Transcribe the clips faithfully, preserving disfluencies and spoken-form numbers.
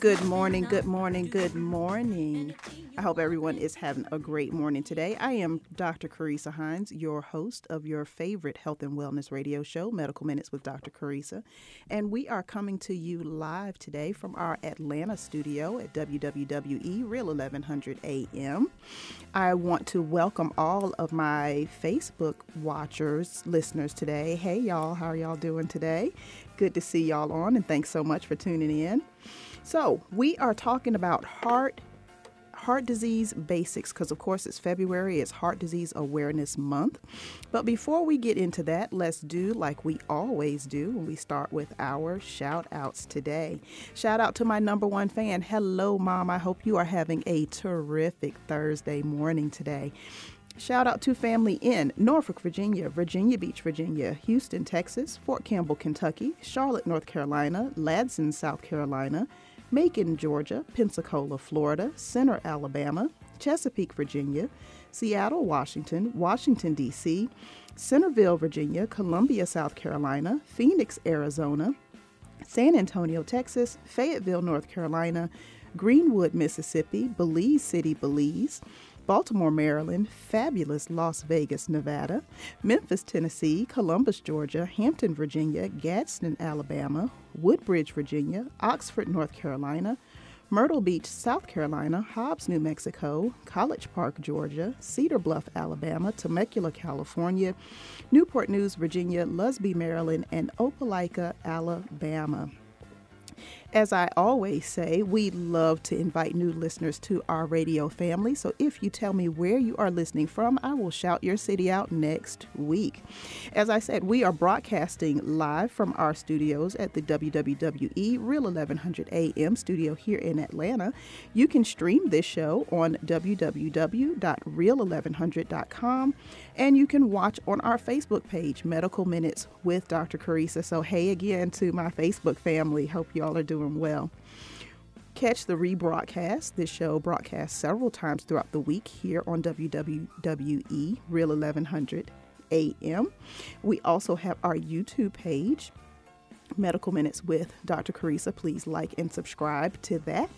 Good morning, good morning, good morning. I hope everyone is having a great morning today. I am Doctor Carissa Hines, your host of your favorite health and wellness radio show, Medical Minutes with Doctor Carissa. And we are coming to you live today from our Atlanta studio at W W E Real eleven hundred A M. I want to welcome all of my Facebook watchers, listeners today. Hey, y'all, how are y'all doing today? Good to see y'all on, and thanks so much for tuning in. So we are talking about heart heart disease basics because, of course, it's February. It's Heart Disease Awareness Month. But before we get into that, let's do like we always do when we start with our shout outs today. Shout out to my number one fan. Hello, Mom. I hope you are having a terrific Thursday morning today. Shout out to family in Norfolk, Virginia, Virginia Beach, Virginia, Houston, Texas, Fort Campbell, Kentucky, Charlotte, North Carolina, Ladson, South Carolina, Macon, Georgia, Pensacola, Florida, Center, Alabama, Chesapeake, Virginia, Seattle, Washington, Washington, D C, Centerville, Virginia, Columbia, South Carolina, Phoenix, Arizona, San Antonio, Texas, Fayetteville, North Carolina, Greenwood, Mississippi, Belize City, Belize, Baltimore, Maryland, fabulous Las Vegas, Nevada, Memphis, Tennessee, Columbus, Georgia, Hampton, Virginia, Gadsden, Alabama, Woodbridge, Virginia, Oxford, North Carolina, Myrtle Beach, South Carolina, Hobbs, New Mexico, College Park, Georgia, Cedar Bluff, Alabama, Temecula, California, Newport News, Virginia, Lusby, Maryland, and Opelika, Alabama. As I always say, we love to invite new listeners to our radio family. So if you tell me where you are listening from, I will shout your city out next week. As I said, we are broadcasting live from our studios at the W W E Real eleven hundred A M studio here in Atlanta. You can stream this show on w w w dot real eleven hundred dot com, and you can watch on our Facebook page, Medical Minutes with Doctor Carissa. So hey again to my Facebook family. Hope y'all are doing well. Catch the rebroadcast. This show broadcasts several times throughout the week here on W W E Real eleven hundred A M. We also have our YouTube page, Medical Minutes with Doctor Carissa. Please like and subscribe to that.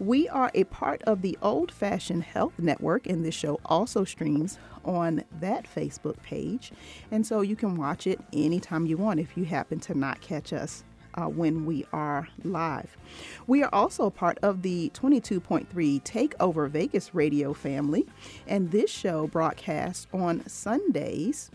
We are a part of the Old Fashioned Health Network, and this show also streams on that Facebook page. And so you can watch it anytime you want if you happen to not catch us Uh, when we are live. We are also part of the twenty-two point three Takeover Vegas radio family, and this show broadcasts on Sundays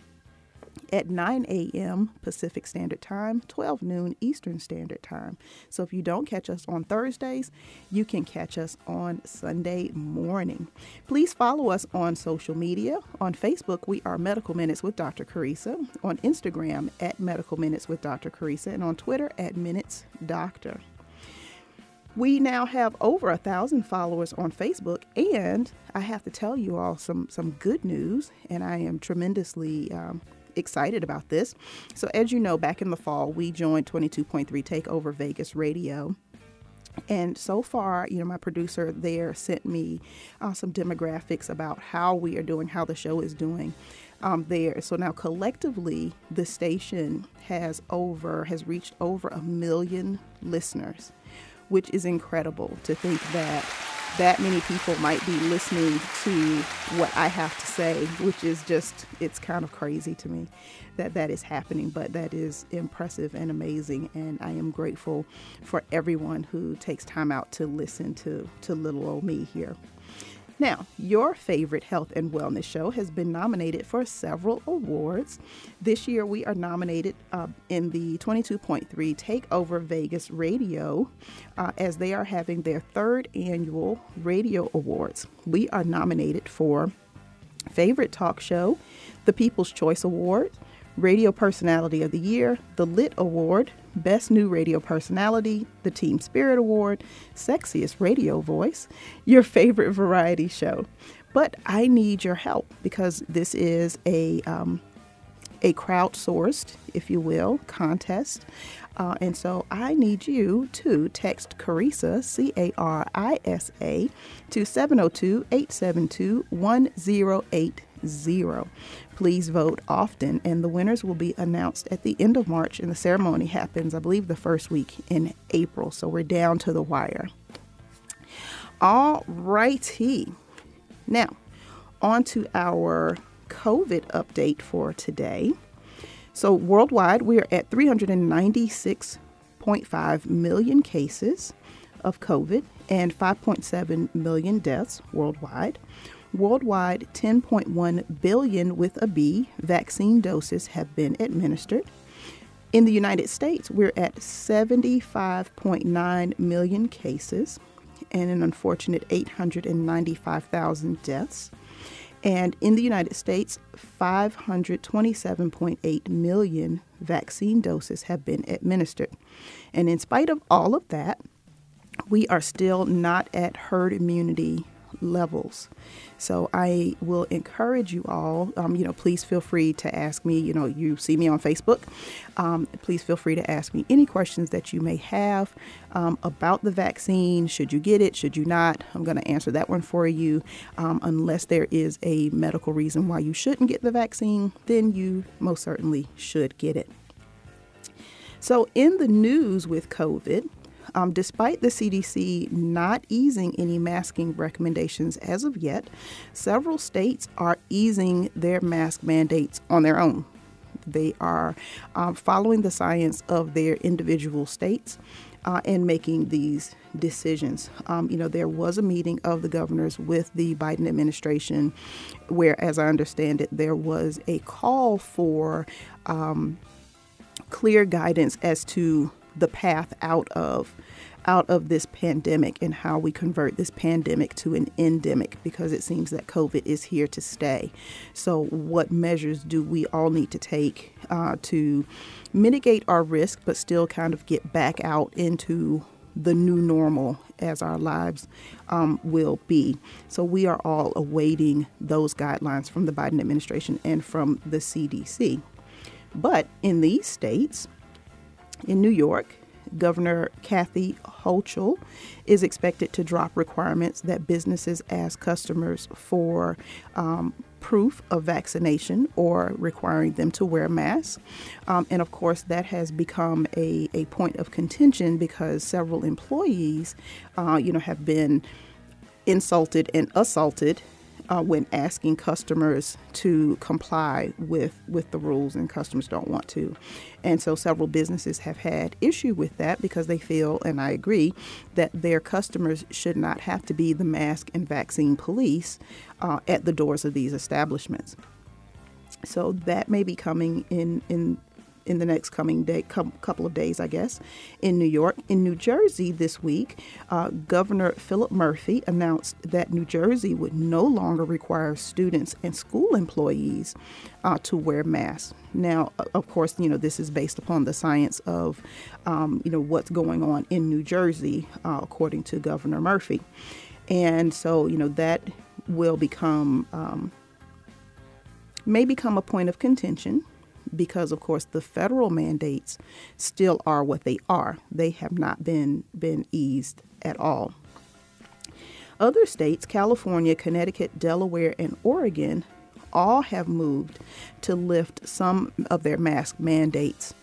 at nine a m Pacific Standard Time, twelve noon Eastern Standard Time. So if you don't catch us on Thursdays, you can catch us on Sunday morning. Please follow us on social media. On Facebook, we are Medical Minutes with Doctor Carissa. On Instagram, at Medical Minutes with Doctor Carissa. And on Twitter, at Minutes Doctor. We now have over a thousand followers on Facebook, and I have to tell you all some, some good news, and I am tremendously um, excited about this. So as you know, back in the fall, we joined twenty-two point three Takeover Vegas Radio. And so far, you know, my producer there sent me uh, some demographics about how we are doing, how the show is doing um, there. So now collectively, the station has over, has reached over a million listeners, which is incredible to think that that many people might be listening to what I have to say, which is just, it's kind of crazy to me that that is happening, but that is impressive and amazing. And I am grateful for everyone who takes time out to listen to, to little old me here. Now, your favorite health and wellness show has been nominated for several awards. This year, we are nominated uh, in the twenty-two point three Takeover Vegas Radio uh, as they are having their third annual radio awards. We are nominated for Favorite Talk Show, the People's Choice Award, Radio Personality of the Year, the Lit Award, Best New Radio Personality, the Team Spirit Award, Sexiest Radio Voice, your favorite variety show. But I need your help because this is a um, a crowdsourced, if you will, contest. Uh, and so I need you to text Carissa, C A R I S A, to seven oh two, eight seven two, one oh eight oh. Please vote often, and the winners will be announced at the end of March, and the ceremony happens, I believe, the first week in April, so we're down to the wire. All righty. Now, on to our COVID update for today. So worldwide, we are at three hundred ninety-six point five million cases of COVID and five point seven million deaths worldwide. Worldwide, ten point one billion with a B vaccine doses have been administered. In the United States, we're at seventy-five point nine million cases and an unfortunate eight hundred ninety-five thousand deaths. And in the United States, five hundred twenty-seven point eight million vaccine doses have been administered. And in spite of all of that, we are still not at herd immunity levels. So I will encourage you all, um, you know, please feel free to ask me, you know, you see me on Facebook. Um, please feel free to ask me any questions that you may have um, about the vaccine. Should you get it? Should you not? I'm going to answer that one for you. Um, unless there is a medical reason why you shouldn't get the vaccine, then you most certainly should get it. So in the news with COVID, Um, despite the C D C not easing any masking recommendations as of yet, several states are easing their mask mandates on their own. They are um, following the science of their individual states uh, and making these decisions. Um, you know, there was a meeting of the governors with the Biden administration where, as I understand it, there was a call for um, clear guidance as to the path out of out of this pandemic and how we convert this pandemic to an endemic, because it seems that COVID is here to stay. So what measures do we all need to take uh, to mitigate our risk, but still kind of get back out into the new normal as our lives um, will be. So we are all awaiting those guidelines from the Biden administration and from the C D C. But in these states, in New York, Governor Kathy Hochul is expected to drop requirements that businesses ask customers for um, proof of vaccination or requiring them to wear masks. Um, and of course, that has become a, a point of contention because several employees, uh, you know, have been insulted and assaulted Uh, when asking customers to comply with, with the rules, and customers don't want to. And so several businesses have had issue with that because they feel, and I agree, that their customers should not have to be the mask and vaccine police uh, at the doors of these establishments. So that may be coming in in in the next coming day, com- couple of days, I guess, in New York. In New Jersey this week, uh, Governor Philip Murphy announced that New Jersey would no longer require students and school employees uh, to wear masks. Now, of course, you know, this is based upon the science of, um, you know, what's going on in New Jersey, uh, according to Governor Murphy. And so, you know, that will become, um, may become a point of contention, because, of course, the federal mandates still are what they are. They have not been been eased at all. Other states, California, Connecticut, Delaware, and Oregon, all have moved to lift some of their mask mandates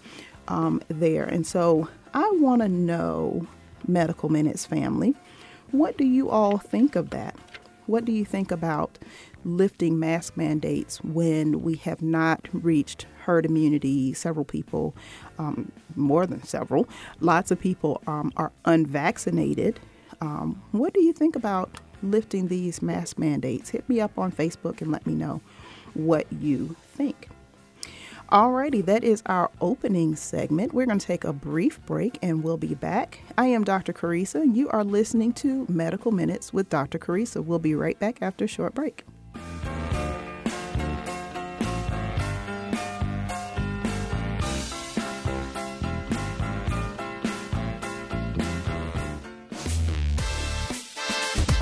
um, there. And so I want to know, Medical Minutes family, what do you all think of that? What do you think about lifting mask mandates when we have not reached herd immunity? Several people, um, more than several, lots of people um, are unvaccinated. Um, what do you think about lifting these mask mandates. Hit me up on Facebook and let me know what you think. Alrighty, that is our opening segment. We're going to take a brief break and we'll be back. I am Doctor Carissa, and you are listening to Medical Minutes with Doctor Carissa. We'll be right back after a short break.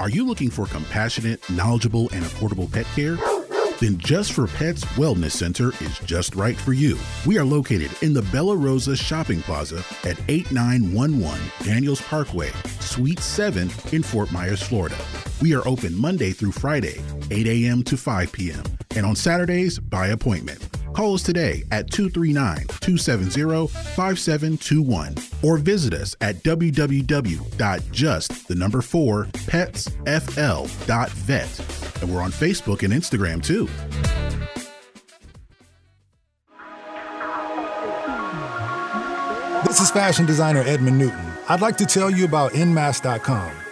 Are you looking for compassionate, knowledgeable, and affordable pet care? Then Just for Pets Wellness Center is just right for you. We are located in the Bella Rosa Shopping Plaza at eighty-nine eleven Daniels Parkway, Suite seven in Fort Myers, Florida. We are open Monday through Friday, eight a.m. to five p.m. and on Saturdays by appointment. Call us today at two three nine, two seven zero, five seven two one or visit us at w w w dot just the number four pets f l dot vet. And we're on Facebook and Instagram, too. This is fashion designer Edmund Newton. I'd like to tell you about Enmasks dot com.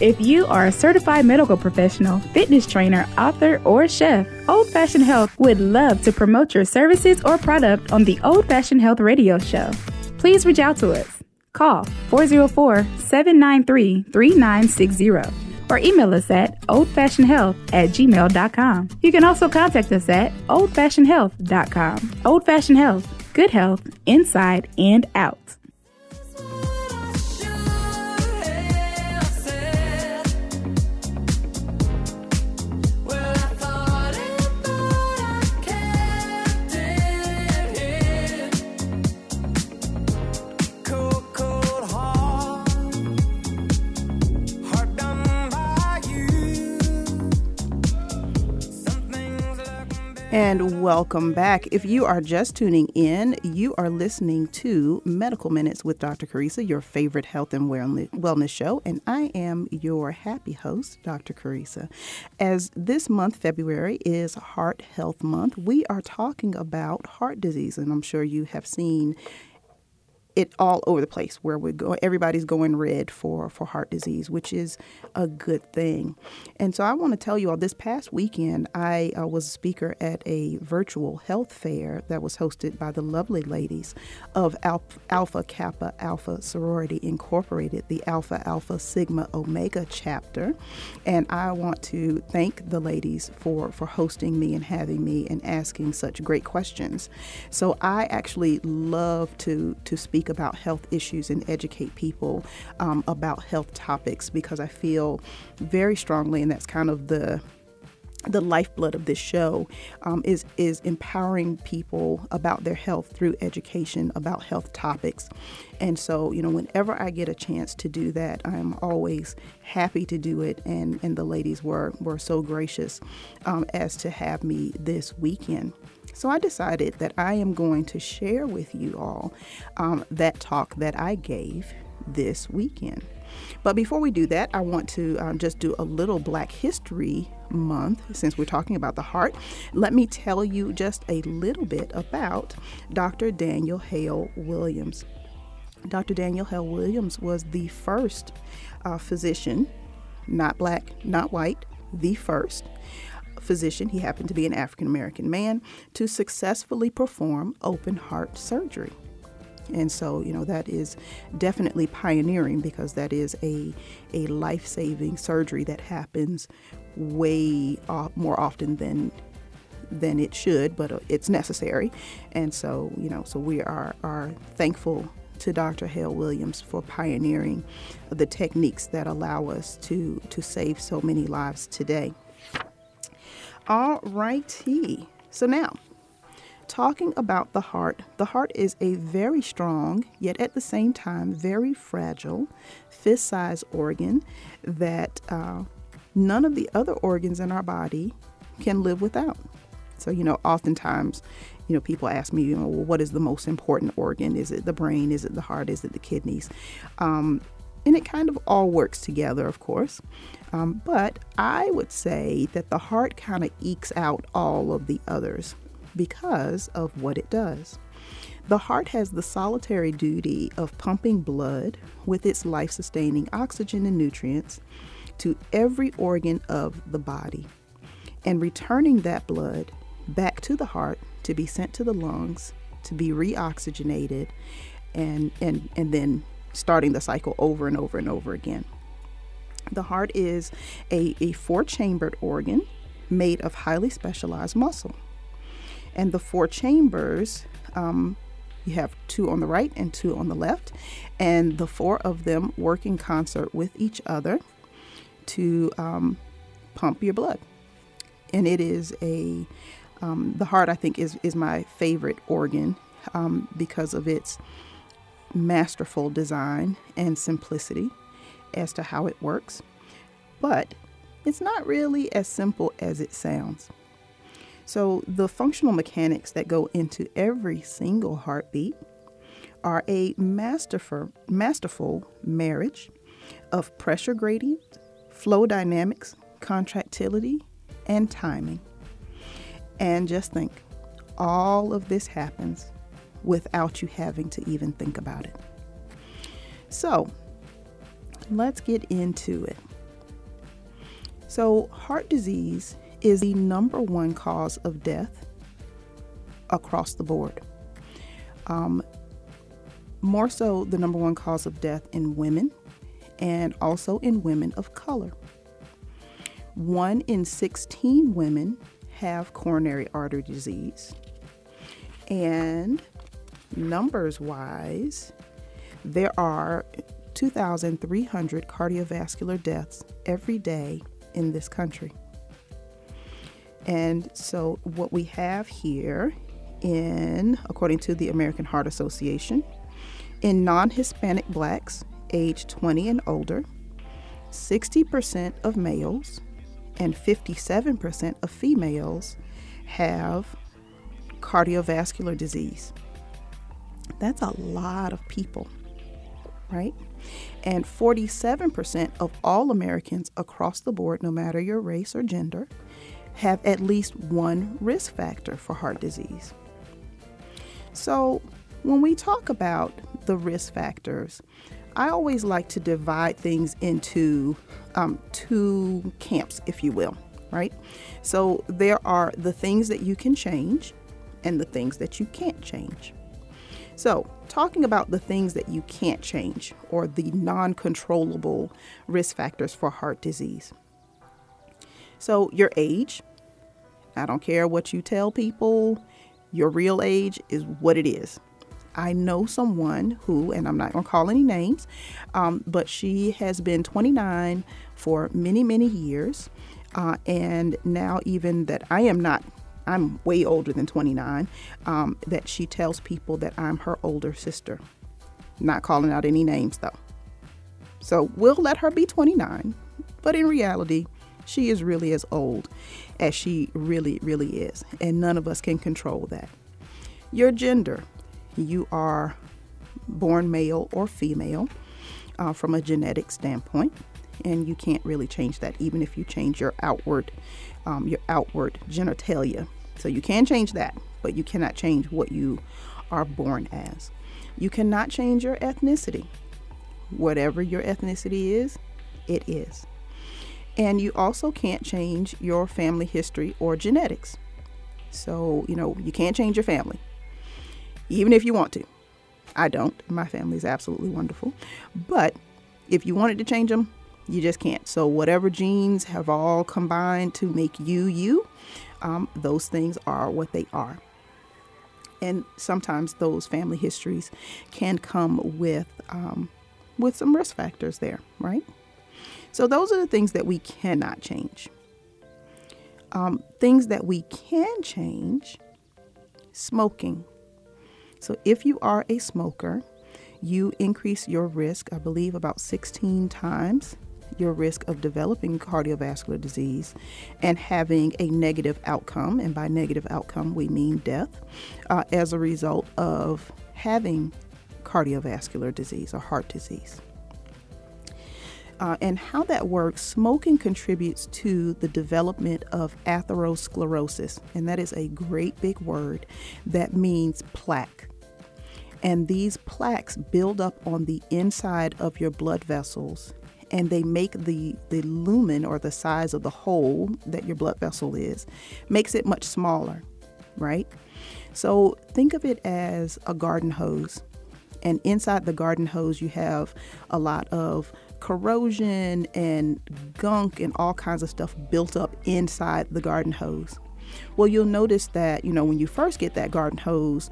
If you are a certified medical professional, fitness trainer, author, or chef, Old Fashioned Health would love to promote your services or product on the Old Fashioned Health radio show. Please reach out to us. Call four zero four, seven nine three, three nine six zero or email us at oldfashionedhealth at gmail dot com. You can also contact us at oldfashionedhealth dot com. Old Fashioned Health, good health, inside and out. And welcome back. If you are just tuning in, you are listening to Medical Minutes with Doctor Carissa, your favorite health and wellness show. And I am your happy host, Doctor Carissa. As this month, February, is Heart Health Month, we are talking about heart disease. And I'm sure you have seen it all over the place where we go. Everybody's going red for, for heart disease, which is a good thing. And so I want to tell you all, this past weekend, I uh, was a speaker at a virtual health fair that was hosted by the lovely ladies of Alpha, Alpha Kappa Alpha Sorority Incorporated, the Alpha Alpha Sigma Omega chapter. And I want to thank the ladies for, for hosting me and having me and asking such great questions. So I actually love to, to speak about health issues and educate people um, about health topics, because I feel very strongly, and that's kind of the the lifeblood of this show, um, is is empowering people about their health through education about health topics. And so, you know, whenever I get a chance to do that, I'm always happy to do it. And, and the ladies were, were so gracious um, as to have me this weekend. So I decided that I am going to share with you all um, that talk that I gave this weekend. But before we do that, I want to um, just do a little Black History Month, since we're talking about the heart. Let me tell you just a little bit about Doctor Daniel Hale Williams. Doctor Daniel Hale Williams was the first uh, physician, not black, not white, the first physician, he happened to be an African-American man, to successfully perform open heart surgery. And so, you know, that is definitely pioneering, because that is a a life-saving surgery that happens way off, more often than than it should, but it's necessary. And so, you know, so we are are thankful to Doctor Hale Williams for pioneering the techniques that allow us to to save so many lives today. All righty. So now, talking about the heart, the heart is a very strong, yet at the same time, very fragile, fist-sized organ that uh, none of the other organs in our body can live without. So, you know, oftentimes, you know, people ask me, you know, well, what is the most important organ? Is it the brain? Is it the heart? Is it the kidneys? Um, and it kind of all works together, of course. Um, but I would say that the heart kind of ekes out all of the others because of what it does. The heart has the solitary duty of pumping blood with its life-sustaining oxygen and nutrients to every organ of the body and returning that blood back to the heart to be sent to the lungs, to be reoxygenated, and, and, and then starting the cycle over and over and over again. The heart is a, a four-chambered organ made of highly specialized muscle. And the four chambers, um, you have two on the right and two on the left, and the four of them work in concert with each other to um, pump your blood. And it is a, um, the heart I think is, is my favorite organ um, because of its masterful design and simplicity as to how it works. But it's not really as simple as it sounds. So the functional mechanics that go into every single heartbeat are a masterful, masterful marriage of pressure gradient, flow dynamics, contractility, and timing. And just think, all of this happens without you having to even think about it. So let's get into it. So heart disease is the number one cause of death across the board. Um, more so the number one cause of death in women and also in women of color. One in sixteen women have coronary artery disease. And numbers wise, there are two thousand three hundred cardiovascular deaths every day in this country. And so what we have here in, according to the American Heart Association, in non-Hispanic blacks age twenty and older, sixty percent of males and fifty-seven percent of females have cardiovascular disease. That's a lot of people, right? And forty-seven percent of all Americans across the board, no matter your race or gender, have at least one risk factor for heart disease. So when we talk about the risk factors, I always like to divide things into um, two camps, if you will, right? So there are the things that you can change and the things that you can't change. So talking about the things that you can't change, or the non-controllable risk factors for heart disease. So your age, I don't care what you tell people, your real age is what it is. I know someone who, and I'm not going to call any names, um, but she has been twenty-nine for many, many years. Uh, and now even that I am not, I'm way older than twenty-nine, um, that she tells people that I'm her older sister. Not calling out any names though. So we'll let her be twenty-nine, but in reality, she is really as old as she really, really is. And none of us can control that. Your gender, you are born male or female uh, from a genetic standpoint. And you can't really change that, even if you change your outward, um, your outward genitalia. So you can change that, but you cannot change what you are born as. You cannot change your ethnicity. Whatever your ethnicity is, it is. And you also can't change your family history or genetics. So, you know, you can't change your family, even if you want to. I don't. My family is absolutely wonderful. But if you wanted to change them, you just can't. So whatever genes have all combined to make you, you, um, those things are what they are. And sometimes those family histories can come with, um, with some risk factors there, right? So those are the things that we cannot change. Um, things that we can change, smoking. So if you are a smoker, you increase your risk, I believe, about sixteen times your risk of developing cardiovascular disease and having a negative outcome, and by negative outcome we mean death, uh, as a result of having cardiovascular disease or heart disease. Uh, and how that works, smoking contributes to the development of atherosclerosis, and that is a great big word that means plaque. And these plaques build up on the inside of your blood vessels, and they make the, the lumen, or the size of the hole that your blood vessel is, makes it much smaller, right? So think of it as a garden hose. And inside the garden hose, you have a lot of corrosion and gunk and all kinds of stuff built up inside the garden hose. Well, you'll notice that, you know, when you first get that garden hose,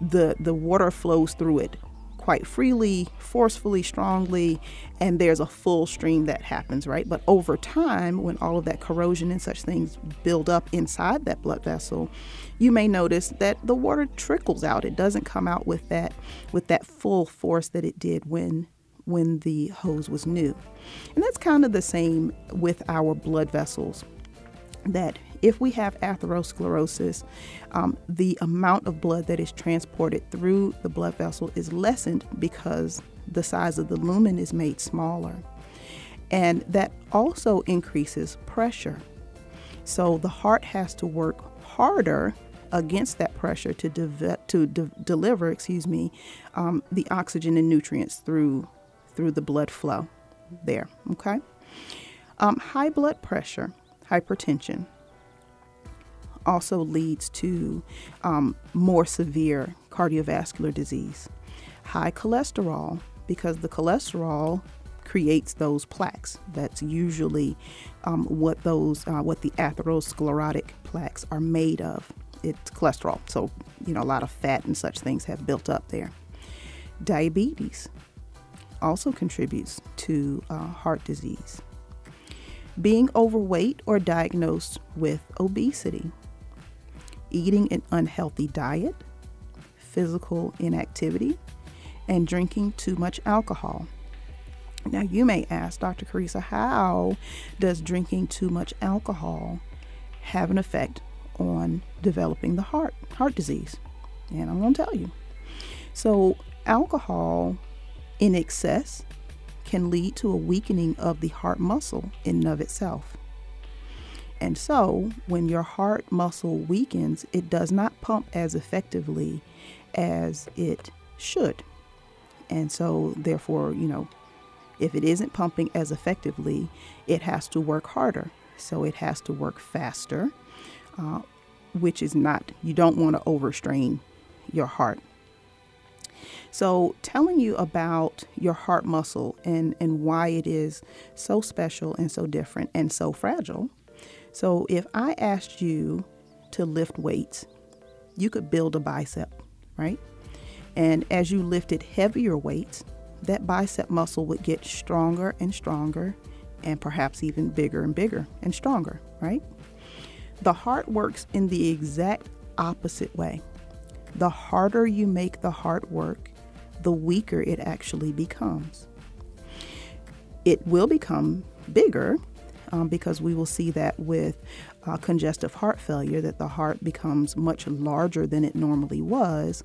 the, the water flows through it quite freely, forcefully, strongly, and there's a full stream that happens, right? But over time, when all of that corrosion and such things build up inside that blood vessel, you may notice that the water trickles out. It doesn't come out with that with that full force that it did when when the hose was new. And that's kind of the same with our blood vessels, that if we have atherosclerosis, um, the amount of blood that is transported through the blood vessel is lessened because the size of the lumen is made smaller. And that also increases pressure. So the heart has to work harder against that pressure to, de to de deliver excuse me, um, the oxygen and nutrients through, through the blood flow there, okay? Um, high blood pressure, hypertension, also leads to um, more severe cardiovascular disease. High cholesterol, because the cholesterol creates those plaques. That's usually um, what those uh, what the atherosclerotic plaques are made of. It's cholesterol. So, you know, a lot of fat and such things have built up there. Diabetes also contributes to uh, heart disease. Being overweight or diagnosed with obesity. Eating an unhealthy diet, physical inactivity, and drinking too much alcohol. Now you may ask, Doctor Carissa, how does drinking too much alcohol have an effect on developing the heart, heart disease? And I'm gonna tell you. So alcohol in excess can lead to a weakening of the heart muscle in and of itself. And so when your heart muscle weakens, it does not pump as effectively as it should. And so therefore, you know, if it isn't pumping as effectively, it has to work harder. So it has to work faster, uh, which is not, you don't want to overstrain your heart. So telling you about your heart muscle and, and why it is so special and so different and so fragile. So if I asked you to lift weights, you could build a bicep, right? And as you lifted heavier weights, that bicep muscle would get stronger and stronger, and perhaps even bigger and bigger and stronger, right? The heart works in the exact opposite way. The harder you make the heart work, the weaker it actually becomes. It will become bigger, Um, because we will see that with uh, congestive heart failure, that the heart becomes much larger than it normally was,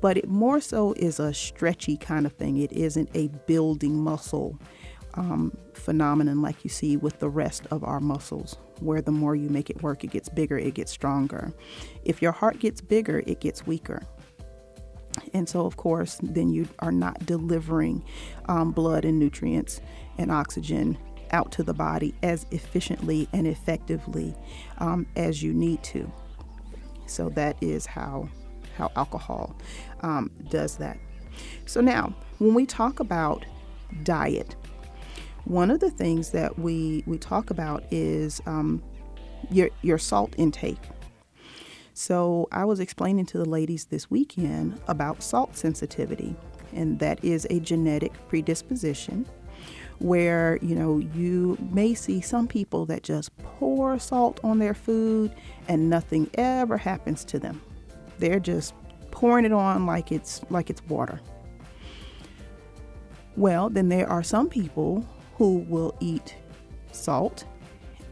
but it more so is a stretchy kind of thing. It isn't a building muscle um, phenomenon like you see with the rest of our muscles, where the more you make it work, it gets bigger, it gets stronger. If your heart gets bigger, it gets weaker. And so, of course, then you are not delivering um, blood and nutrients and oxygen out to the body as efficiently and effectively um, as you need to. So that is how how alcohol um, does that. So now, when we talk about diet, one of the things that we we talk about is um, your your salt intake. So I was explaining to the ladies this weekend about salt sensitivity, and that is a genetic predisposition, where, you know, you may see some people that just pour salt on their food and nothing ever happens to them. They're just pouring it on like it's like it's water. Well, then there are some people who will eat salt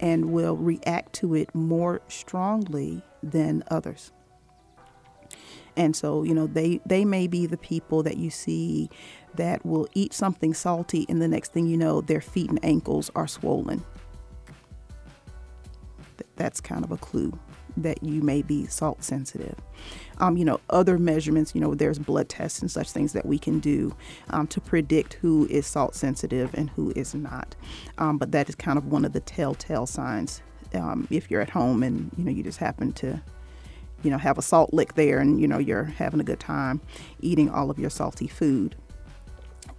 and will react to it more strongly than others. And so, you know, they, they may be the people that you see that will eat something salty, and the next thing you know, their feet and ankles are swollen. That's kind of a clue that you may be salt sensitive. Um, you know, other measurements, you know, there's blood tests and such things that we can do um, to predict who is salt sensitive and who is not. Um, but that is kind of one of the telltale signs. Um, if you're at home and, you know, you just happen to, you know, have a salt lick there and, you know, you're having a good time eating all of your salty food.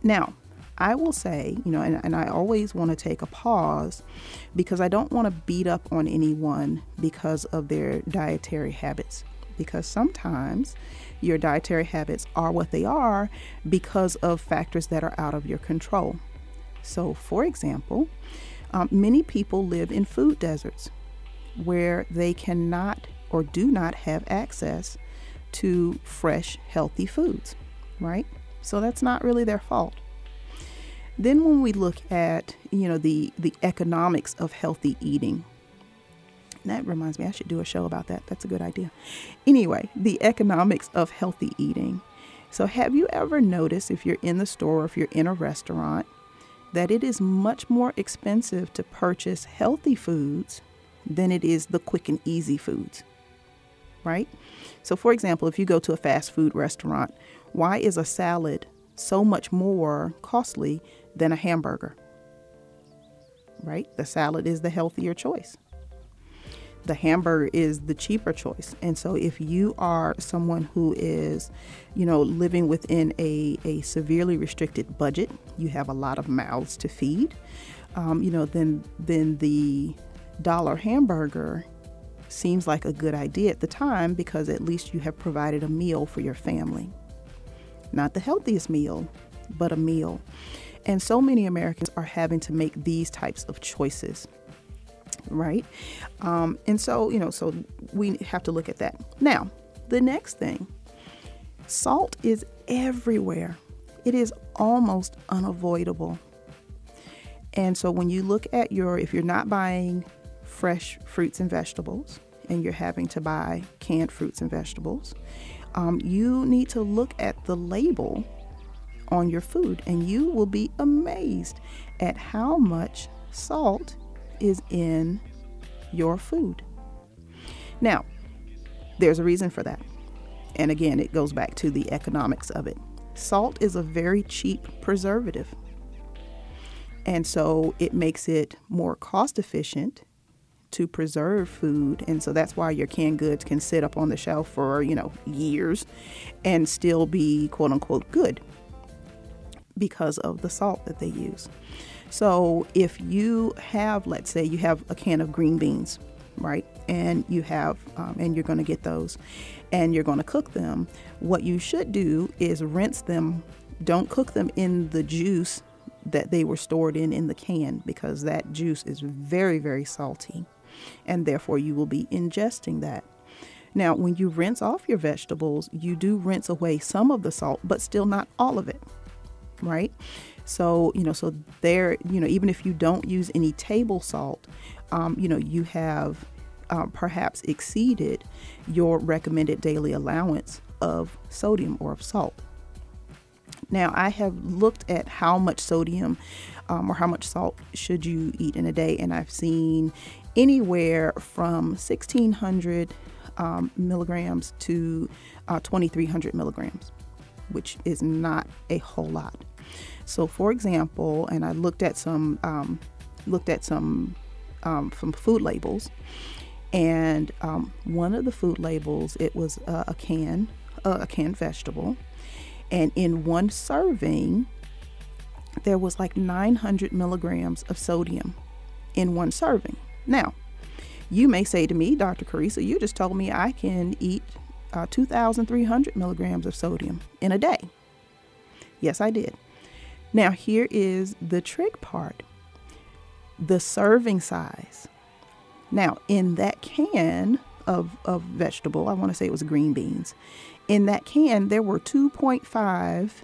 Now, I will say, you know, and, and I always want to take a pause because I don't want to beat up on anyone because of their dietary habits, because sometimes your dietary habits are what they are because of factors that are out of your control. So, for example, um, many people live in food deserts where they cannot or do not have access to fresh, healthy foods, right? So that's not really their fault. Then when we look at, you know, the, the economics of healthy eating, that reminds me, I should do a show about that. That's a good idea. Anyway, the economics of healthy eating. So have you ever noticed, if you're in the store or if you're in a restaurant, that it is much more expensive to purchase healthy foods than it is the quick and easy foods, right? So for example, if you go to a fast food restaurant, why is a salad so much more costly than a hamburger, right? The salad is the healthier choice. The hamburger is the cheaper choice. And so if you are someone who is, you know, living within a, a severely restricted budget, you have a lot of mouths to feed, um, you know, then, then the dollar hamburger seems like a good idea at the time because at least you have provided a meal for your family. Not the healthiest meal, but a meal. And so many Americans are having to make these types of choices, right? Um, and so, you know, so we have to look at that. Now, the next thing, salt is everywhere. It is almost unavoidable. And so when you look at your, if you're not buying fresh fruits and vegetables and you're having to buy canned fruits and vegetables, Um, you need to look at the label on your food, and you will be amazed at how much salt is in your food. Now, there's a reason for that. And again, it goes back to the economics of it. Salt is a very cheap preservative. And so it makes it more cost efficient to preserve food. And so that's why your canned goods can sit up on the shelf for, you know, years and still be quote unquote good because of the salt that they use. So if you have, let's say you have a can of green beans, right? And you have, um, and you're going to get those and you're going to cook them. What you should do is rinse them. Don't cook them in the juice that they were stored in, in the can, because that juice is very, very salty. And therefore you will be ingesting that. Now, when you rinse off your vegetables, you do rinse away some of the salt, but still not all of it, right? So, you know, so there, you know, even if you don't use any table salt, um, you know, you have uh, perhaps exceeded your recommended daily allowance of sodium or of salt. Now, I have looked at how much sodium um, or how much salt should you eat in a day, and I've seen anywhere from sixteen hundred um, milligrams to uh, twenty-three hundred milligrams, which is not a whole lot. So, for example, and I looked at some um, looked at some um, from food labels, and um, one of the food labels, it was uh, a can uh, a canned vegetable, and in one serving, there was like nine hundred milligrams of sodium in one serving. Now, you may say to me, Doctor Carissa, you just told me I can eat uh, two thousand three hundred milligrams of sodium in a day. Yes, I did. Now, here is the trick part, the serving size. Now, in that can of, of vegetable, I want to say it was green beans, in that can, there were two point five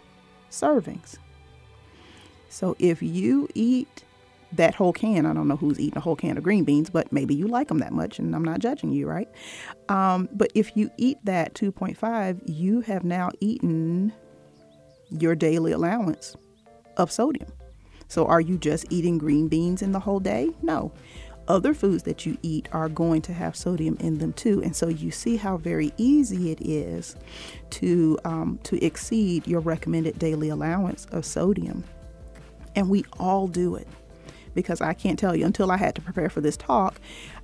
servings. So if you eat that whole can. I don't know who's eating a whole can of green beans, but maybe you like them that much, and I'm not judging you, right? Um, but if you eat that two point five, you have now eaten your daily allowance of sodium. So are you just eating green beans in the whole day? No. Other foods that you eat are going to have sodium in them too. And so you see how very easy it is to um, to exceed your recommended daily allowance of sodium. And we all do it, because I can't tell you, until I had to prepare for this talk,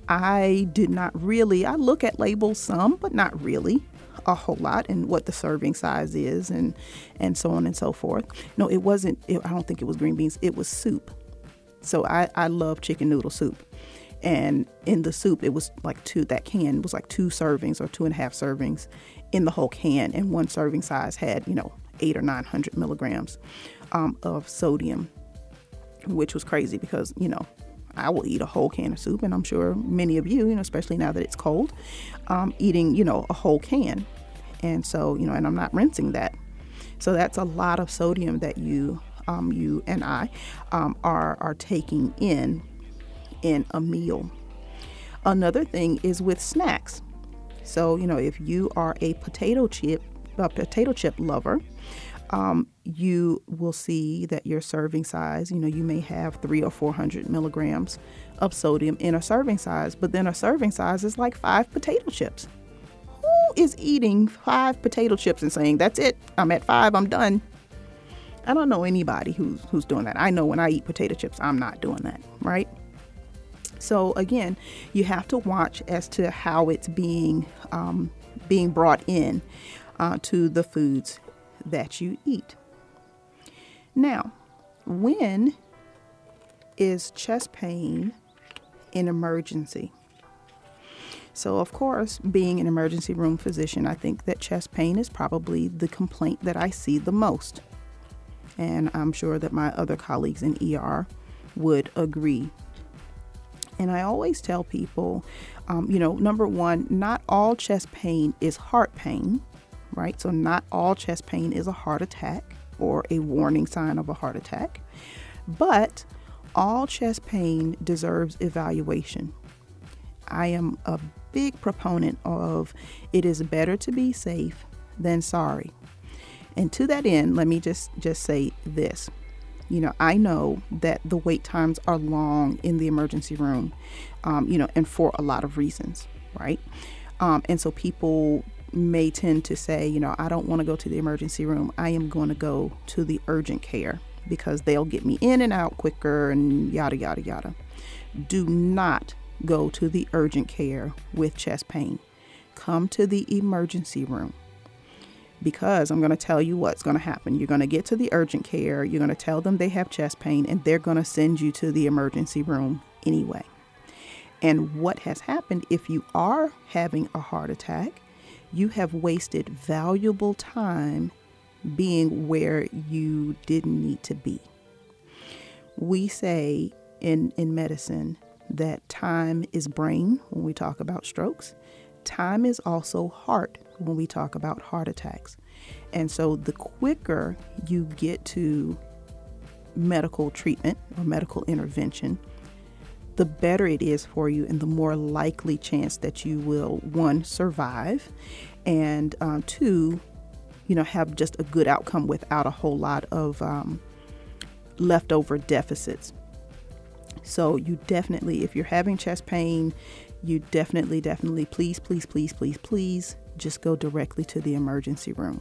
I did not really, I look at labels some, but not really a whole lot, and what the serving size is and, and so on and so forth. No, it wasn't, it, I don't think it was green beans, it was soup. So I, I love chicken noodle soup. And in the soup, it was like two, that can was like two servings or two and a half servings in the whole can. And one serving size had, you know, eight or nine hundred milligrams um, of sodium, which was crazy because, you know, I will eat a whole can of soup, and I'm sure many of you, you know, especially now that it's cold, um, eating, you know, a whole can. And so, you know, and I'm not rinsing that. So that's a lot of sodium that you, um, you and I um, are, are taking in, in a meal. Another thing is with snacks. So, you know, if you are a potato chip, a potato chip lover, Um, you will see that your serving size, you know, you may have three or four hundred milligrams of sodium in a serving size, but then a serving size is like five potato chips. Who is eating five potato chips and saying, that's it, I'm at five, I'm done? I don't know anybody who's, who's doing that. I know when I eat potato chips, I'm not doing that, right? So again, you have to watch as to how it's being, um, being brought in uh, to the foods that you eat. Now, when is chest pain an emergency? So, of course, being an emergency room physician, I think that chest pain is probably the complaint that I see the most. And I'm sure that my other colleagues in E R would agree. And I always tell people, um, you know, number one, not all chest pain is heart pain. Right? So not all chest pain is a heart attack or a warning sign of a heart attack, but all chest pain deserves evaluation. I am a big proponent of it is better to be safe than sorry. And to that end, let me just, just say this. You know, I know that the wait times are long in the emergency room, um, you know, and for a lot of reasons, right? Um, and so people may tend to say, you know, I don't want to go to the emergency room. I am going to go to the urgent care because they'll get me in and out quicker and yada, yada, yada. Do not go to the urgent care with chest pain. Come to the emergency room, because I'm going to tell you what's going to happen. You're going to get to the urgent care. You're going to tell them they have chest pain, and they're going to send you to the emergency room anyway. And what has happened if you are having a heart attack? You have wasted valuable time being where you didn't need to be. We say in, in medicine that time is brain when we talk about strokes. Time is also heart when we talk about heart attacks. And so the quicker you get to medical treatment or medical intervention, the better it is for you, and the more likely chance that you will, one, survive, and um, two, you know, have just a good outcome without a whole lot of um, leftover deficits. So you definitely, if you're having chest pain, you definitely, definitely, please, please, please, please, please, just go directly to the emergency room.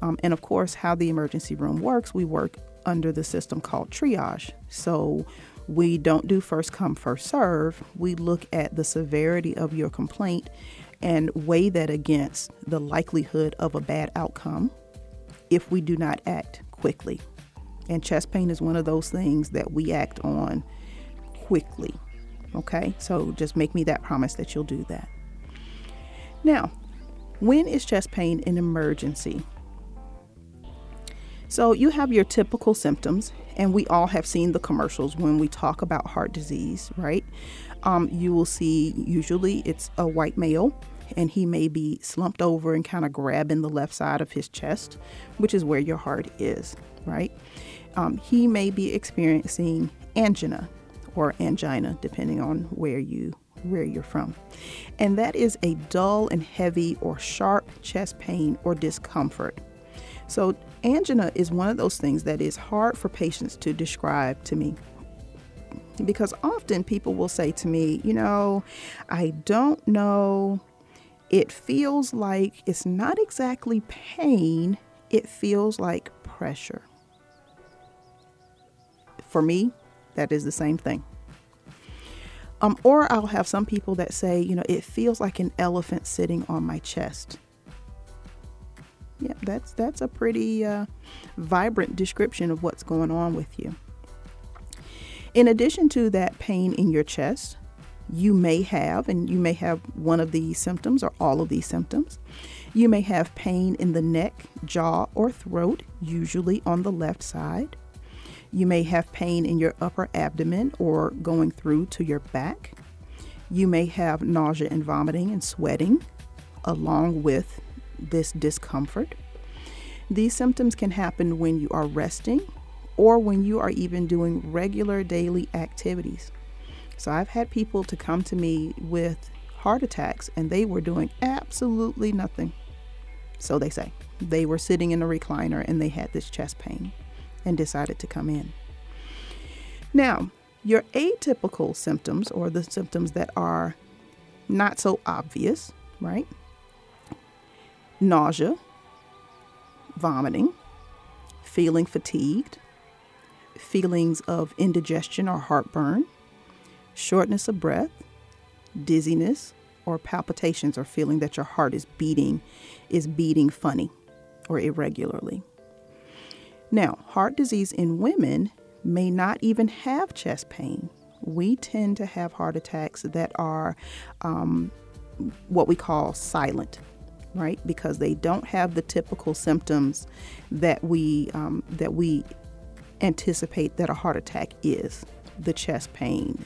Um, and of course, how the emergency room works, we work under the system called triage. So we don't do first come, first serve. We look at the severity of your complaint and weigh that against the likelihood of a bad outcome if we do not act quickly. And chest pain is one of those things that we act on quickly. Okay, so just make me that promise that you'll do that. Now, when is chest pain an emergency? So you have your typical symptoms, and we all have seen the commercials when we talk about heart disease, right? Um, you will see usually it's a white male, and he may be slumped over and kind of grabbing the left side of his chest, which is where your heart is, right? Um, he may be experiencing angina, or angina, depending on where you where you're from. And that is a dull and heavy or sharp chest pain or discomfort. So angina is one of those things that is hard for patients to describe to me, because often people will say to me, you know, I don't know, it feels like it's not exactly pain, it feels like pressure. For me, that is the same thing. Um, or I'll have some people that say, you know, it feels like an elephant sitting on my chest. Yeah, that's that's a pretty uh, vibrant description of what's going on with you. In addition to that pain in your chest, you may have, and you may have one of these symptoms or all of these symptoms. You may have pain in the neck, jaw, or throat, usually on the left side. You may have pain in your upper abdomen or going through to your back. You may have nausea and vomiting and sweating along with this discomfort. These symptoms can happen when you are resting or when you are even doing regular daily activities. So I've had people to come to me with heart attacks and they were doing absolutely nothing. So they say they were sitting in a recliner and they had this chest pain and decided to come in. Now, your atypical symptoms, or the symptoms that are not so obvious, right? Nausea, vomiting, feeling fatigued, feelings of indigestion or heartburn, shortness of breath, dizziness, or palpitations, or feeling that your heart is beating, is beating funny or irregularly. Now, heart disease in women may not even have chest pain. We tend to have heart attacks that are um, what we call silent, right? Because they don't have the typical symptoms that we um, that we anticipate that a heart attack is. The chest pain,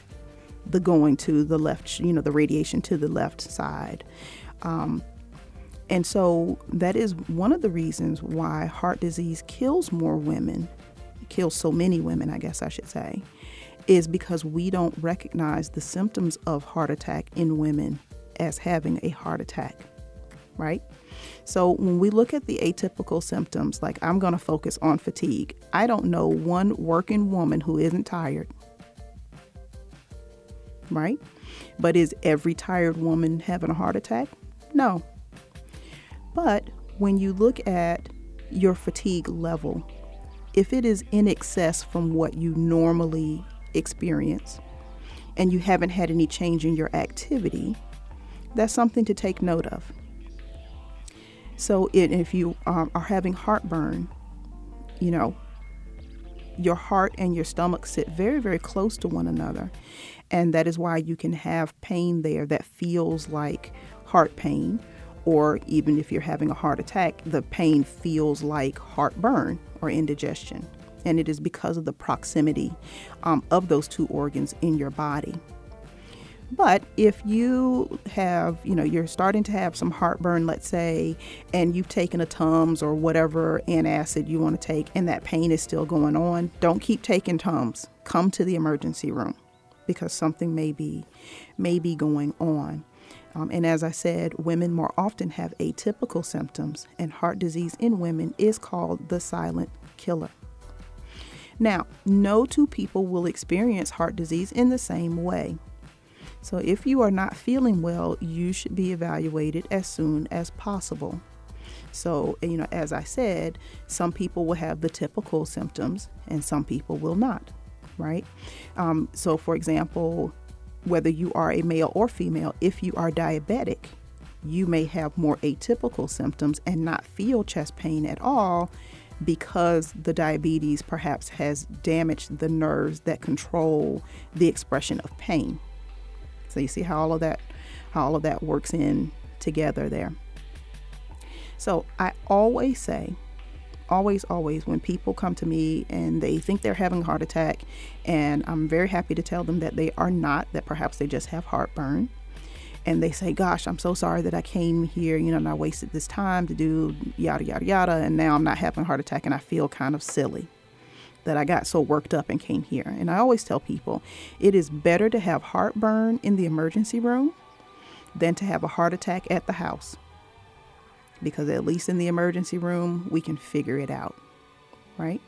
the going to the left, you know, the radiation to the left side. Um, And so that is one of the reasons why heart disease kills more women, kills so many women, I guess I should say, is because we don't recognize the symptoms of heart attack in women as having a heart attack, right? So when we look at the atypical symptoms, like I'm going to focus on fatigue. I don't know one working woman who isn't tired, right? But is every tired woman having a heart attack? No. But when you look at your fatigue level, if it is in excess from what you normally experience and you haven't had any change in your activity, that's something to take note of. So if you um, are having heartburn, you know, your heart and your stomach sit very, very close to one another. And that is why you can have pain there that feels like heart pain. Or even if you're having a heart attack, the pain feels like heartburn or indigestion. And it is because of the proximity um, of those two organs in your body. But if you have, you know, you're starting to have some heartburn, let's say, and you've taken a Tums or whatever antacid you want to take, and that pain is still going on, don't keep taking Tums. Come to the emergency room because something may be, may be going on. Um, and as I said, women more often have atypical symptoms, and heart disease in women is called the silent killer. Now, no two people will experience heart disease in the same way. So if you are not feeling well, you should be evaluated as soon as possible. So, you know, as I said, some people will have the typical symptoms and some people will not, right? Um, so, for example, whether you are a male or female, if you are diabetic, you may have more atypical symptoms and not feel chest pain at all because the diabetes perhaps has damaged the nerves that control the expression of pain. So you see how all of that, how all of that works in together there. So I always say, always, always, when people come to me and they think they're having a heart attack, and I'm very happy to tell them that they are not, that perhaps they just have heartburn, and they say, gosh, I'm so sorry that I came here, you know, and I wasted this time to do yada, yada, yada, and now I'm not having a heart attack and I feel kind of silly. that I got so worked up and came here. And I always tell people, it is better to have heartburn in the emergency room than to have a heart attack at the house. Because at least in the emergency room, we can figure it out, right?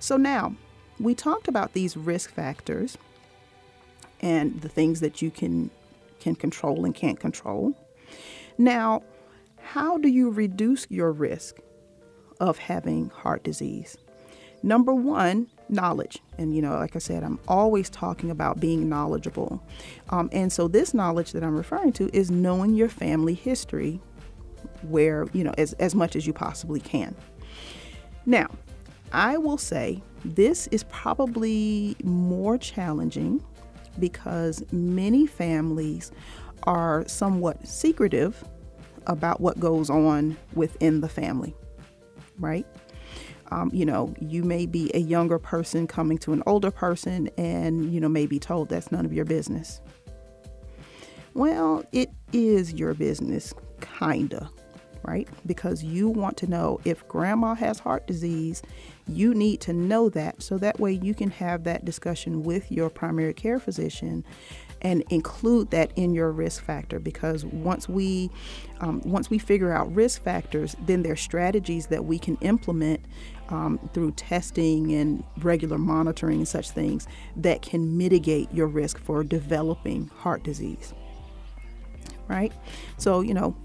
So now, we talked about these risk factors and the things that you can can control and can't control. Now, how do you reduce your risk of having heart disease? Number one, knowledge. And, you know, like I said, I'm always talking about being knowledgeable. Um, and so this knowledge that I'm referring to is knowing your family history where, you know, as, as much as you possibly can. Now, I will say this is probably more challenging because many families are somewhat secretive about what goes on within the family, right? Um, you know, you may be a younger person coming to an older person and, you know, may be told that's none of your business. Well, it is your business, kinda, right? Because you want to know if grandma has heart disease, you need to know that. So that way you can have that discussion with your primary care physician and include that in your risk factor, because once we um, once we figure out risk factors, then there are strategies that we can implement um, through testing and regular monitoring and such things that can mitigate your risk for developing heart disease, right? So, you know,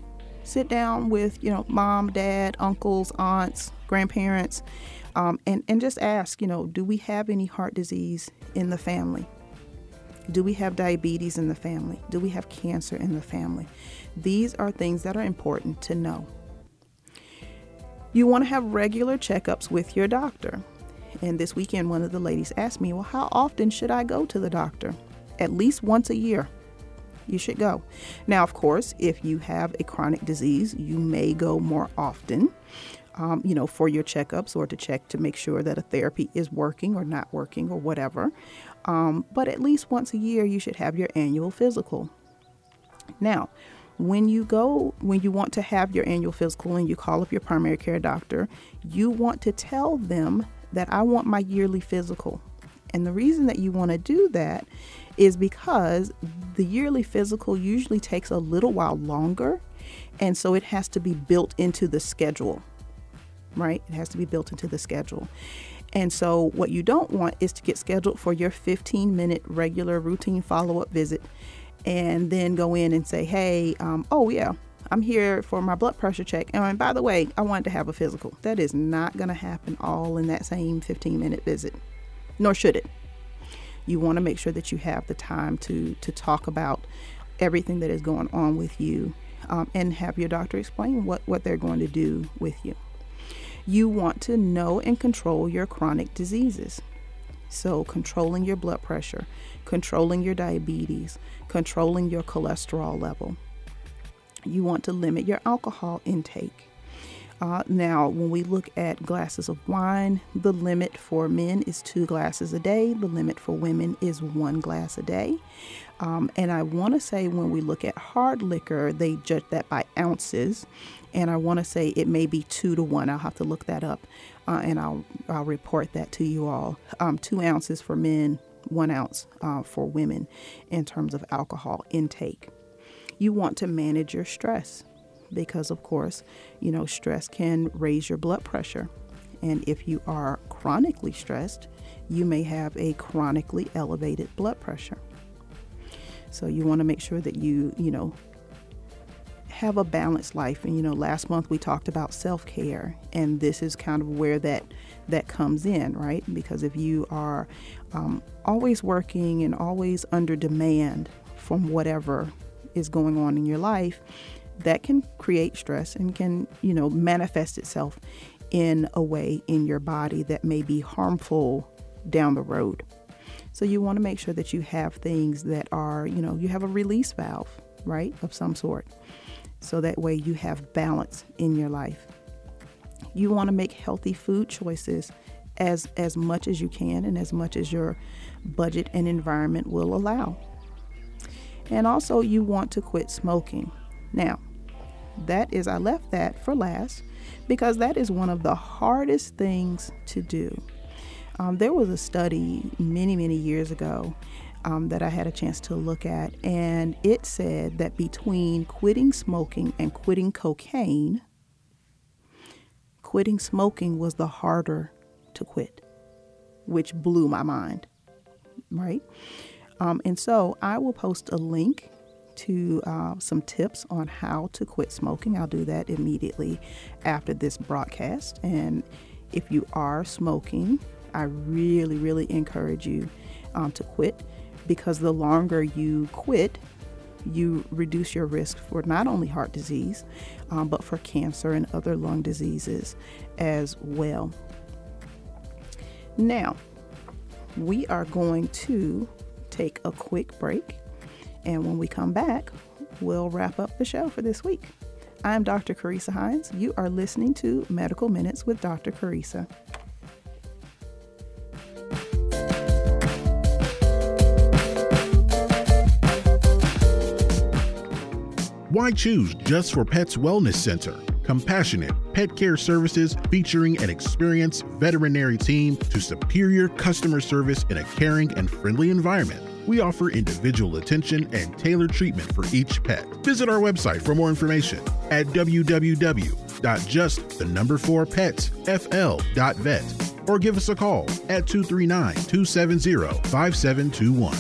sit down with, you know, mom, dad, uncles, aunts, grandparents, um, and, and just ask, you know, do we have any heart disease in the family? Do we have diabetes in the family? Do we have cancer in the family? These are things that are important to know. You want to have regular checkups with your doctor. And this weekend, one of the ladies asked me, well, how often should I go to the doctor? At least once a year, you should go. Now, of course, if you have a chronic disease, you may go more often, um, you know, for your checkups or to check to make sure that a therapy is working or not working or whatever. Um, but at least once a year, you should have your annual physical. Now, when you go, when you want to have your annual physical and you call up your primary care doctor, you want to tell them that I want my yearly physical. And the reason that you want to do that is because the yearly physical usually takes a little while longer. And so it has to be built into the schedule, right? It has to be built into the schedule. And so what you don't want is to get scheduled for your fifteen minute regular routine follow-up visit and then go in and say, hey, um, oh yeah, I'm here for my blood pressure check. And by the way, I wanted to have a physical. That is not going to happen all in that same fifteen minute visit, nor should it. You want to make sure that you have the time to, to talk about everything that is going on with you um, and have your doctor explain what, what they're going to do with you. You want to know and control your chronic diseases. So controlling your blood pressure, controlling your diabetes, controlling your cholesterol level. You want to limit your alcohol intake. Uh, now, when we look at glasses of wine, the limit for men is two glasses a day. The limit for women is one glass a day. Um, and I want to say when we look at hard liquor, they judge that by ounces. And I want to say it may be two to one. I'll have to look that up uh, and I'll, I'll report that to you all. Um, two ounces for men, one ounce uh, for women in terms of alcohol intake. You want to manage your stress because, of course, you know, stress can raise your blood pressure. And if you are chronically stressed, you may have a chronically elevated blood pressure. So you want to make sure that you, you know, have a balanced life. And, you know, last month we talked about self-care, and this is kind of where that that comes in, right? Because if you are um, always working and always under demand from whatever is going on in your life, that can create stress and can, you know, manifest itself in a way in your body that may be harmful down the road. So you want to make sure that you have things that are, you know, you have a release valve, right, of some sort. So that way you have balance in your life. You want to make healthy food choices as, as much as you can and as much as your budget and environment will allow. And also you want to quit smoking. Now, that is, I left that for last because that is one of the hardest things to do. Um, there was a study many, many years ago um, that I had a chance to look at, and it said that between quitting smoking and quitting cocaine, quitting smoking was the harder to quit, which blew my mind, right? Um, and so I will post a link to uh, some tips on how to quit smoking. I'll do that immediately after this broadcast. And if you are smoking, I really, really encourage you um, to quit, because the longer you quit, you reduce your risk for not only heart disease, um, but for cancer and other lung diseases as well. Now, we are going to take a quick break, and when we come back, we'll wrap up the show for this week. I'm Doctor Carissa Hines. You are listening to Medical Minutes with Doctor Carissa. Why choose Just for Pets Wellness Center? Compassionate pet care services featuring an experienced veterinary team to superior customer service in a caring and friendly environment. We offer individual attention and tailored treatment for each pet. Visit our website for more information at w w w dot just the number four pets f l dot vet or give us a call at two three nine, two seven zero, five seven two one.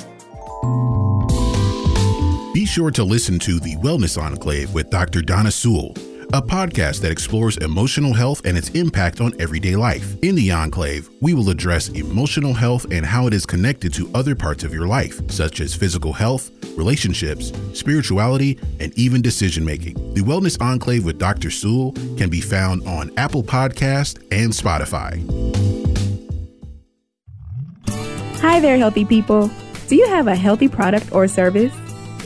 Be sure to listen to The Wellness Enclave with Doctor Donna Sewell, a podcast that explores emotional health and its impact on everyday life. In the Enclave, we will address emotional health and how it is connected to other parts of your life, such as physical health, relationships, spirituality, and even decision-making. The Wellness Enclave with Doctor Sewell can be found on Apple Podcasts and Spotify. Hi there, healthy people. Do you have a healthy product or service?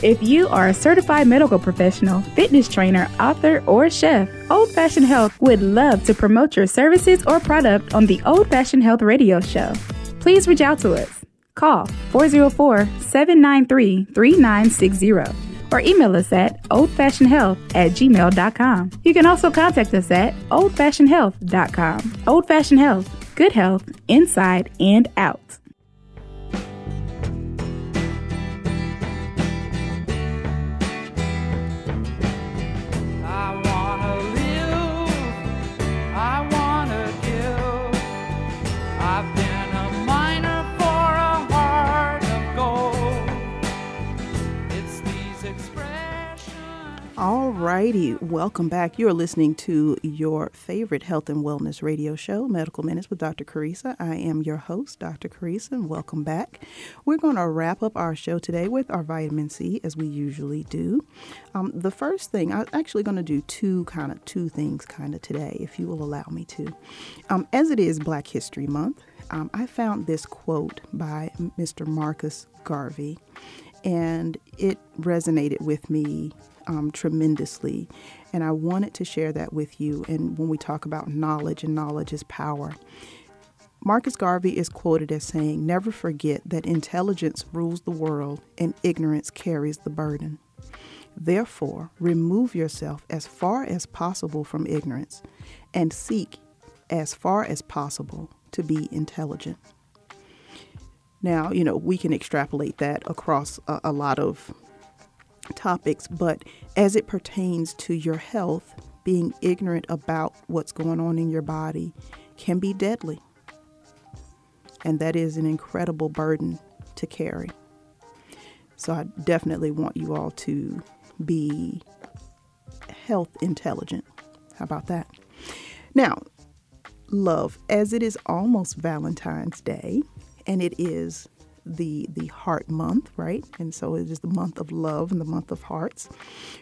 If you are a certified medical professional, fitness trainer, author, or chef, Old Fashioned Health would love to promote your services or product on the Old Fashioned Health radio show. Please reach out to us. Call four zero four, seven nine three, three nine six zero or email us at old fashioned health at gmail dot com. You can also contact us at old fashioned health dot com. Old Fashioned Health, good health inside and out. Alrighty, welcome back. You're listening to your favorite health and wellness radio show, Medical Minutes with Doctor Carissa. I am your host, Doctor Carissa, and welcome back. We're going to wrap up our show today with our vitamin C, as we usually do. Um, the first thing, I'm actually going to do two kind of two things kind of today, if you will allow me to. Um, as it is Black History Month, um, I found this quote by Mister Marcus Garvey, and it resonated with me Um, tremendously, and I wanted to share that with you. And when we talk about knowledge, and knowledge is power, Marcus Garvey is quoted as saying, "Never forget that intelligence rules the world and ignorance carries the burden. Therefore, remove yourself as far as possible from ignorance and seek as far as possible to be intelligent." Now, you know, we can extrapolate that across a, a lot of topics, but as it pertains to your health, being ignorant about what's going on in your body can be deadly. And that is an incredible burden to carry. So I definitely want you all to be health intelligent. How about that? Now, love, as it is almost Valentine's Day, and it is the the heart month, right? And so it is the month of love and the month of hearts.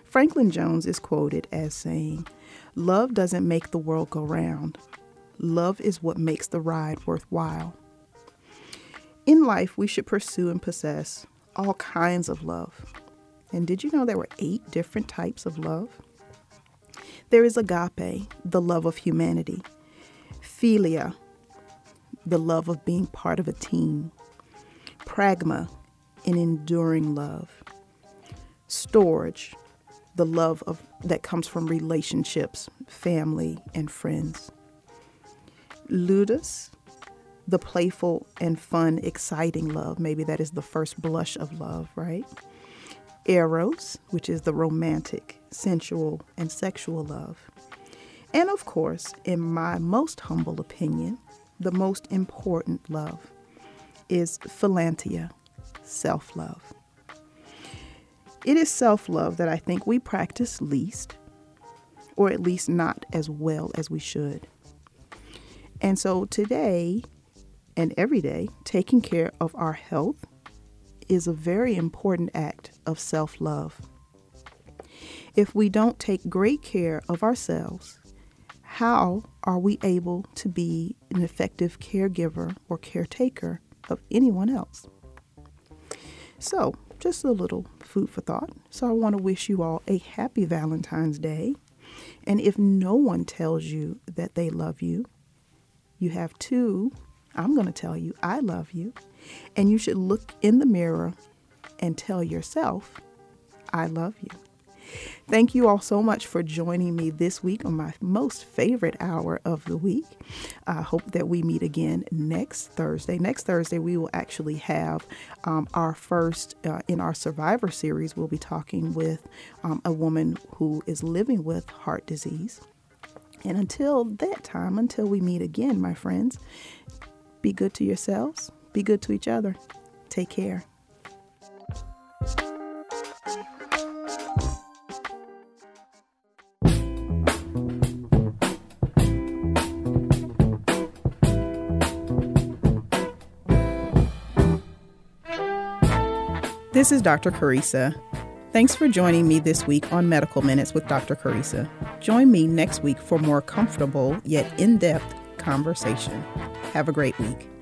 Franklin Jones is quoted as saying, "Love doesn't make the world go round. Love is what makes the ride worthwhile." In life, we should pursue and possess all kinds of love. And did you know there were eight different types of love? There is agape, the love of humanity; philia, the love of being part of a team; pragma, an enduring love; storge, the love of that comes from relationships, family, and friends; ludus, the playful and fun, exciting love. Maybe that is the first blush of love, right? Eros, which is the romantic, sensual, and sexual love. And of course, in my most humble opinion, the most important love is philanthropy, self-love. It is self-love that I think we practice least, or at least not as well as we should. And so today and every day, taking care of our health is a very important act of self-love. If we don't take great care of ourselves, how are we able to be an effective caregiver or caretaker of anyone else? So, just a little food for thought. So I want to wish you all a happy Valentine's Day. And if no one tells you that they love you, you have two, I'm going to tell you, I love you. And you should look in the mirror and tell yourself, I love you. Thank you all so much for joining me this week on my most favorite hour of the week. I hope that we meet again next Thursday. Next Thursday, we will actually have um, our first uh, in our Survivor series. We'll be talking with um, a woman who is living with heart disease. And until that time, until we meet again, my friends, be good to yourselves. Be good to each other. Take care. This is Doctor Carissa. Thanks for joining me this week on Medical Minutes with Doctor Carissa. Join me next week for more comfortable yet in-depth conversation. Have a great week.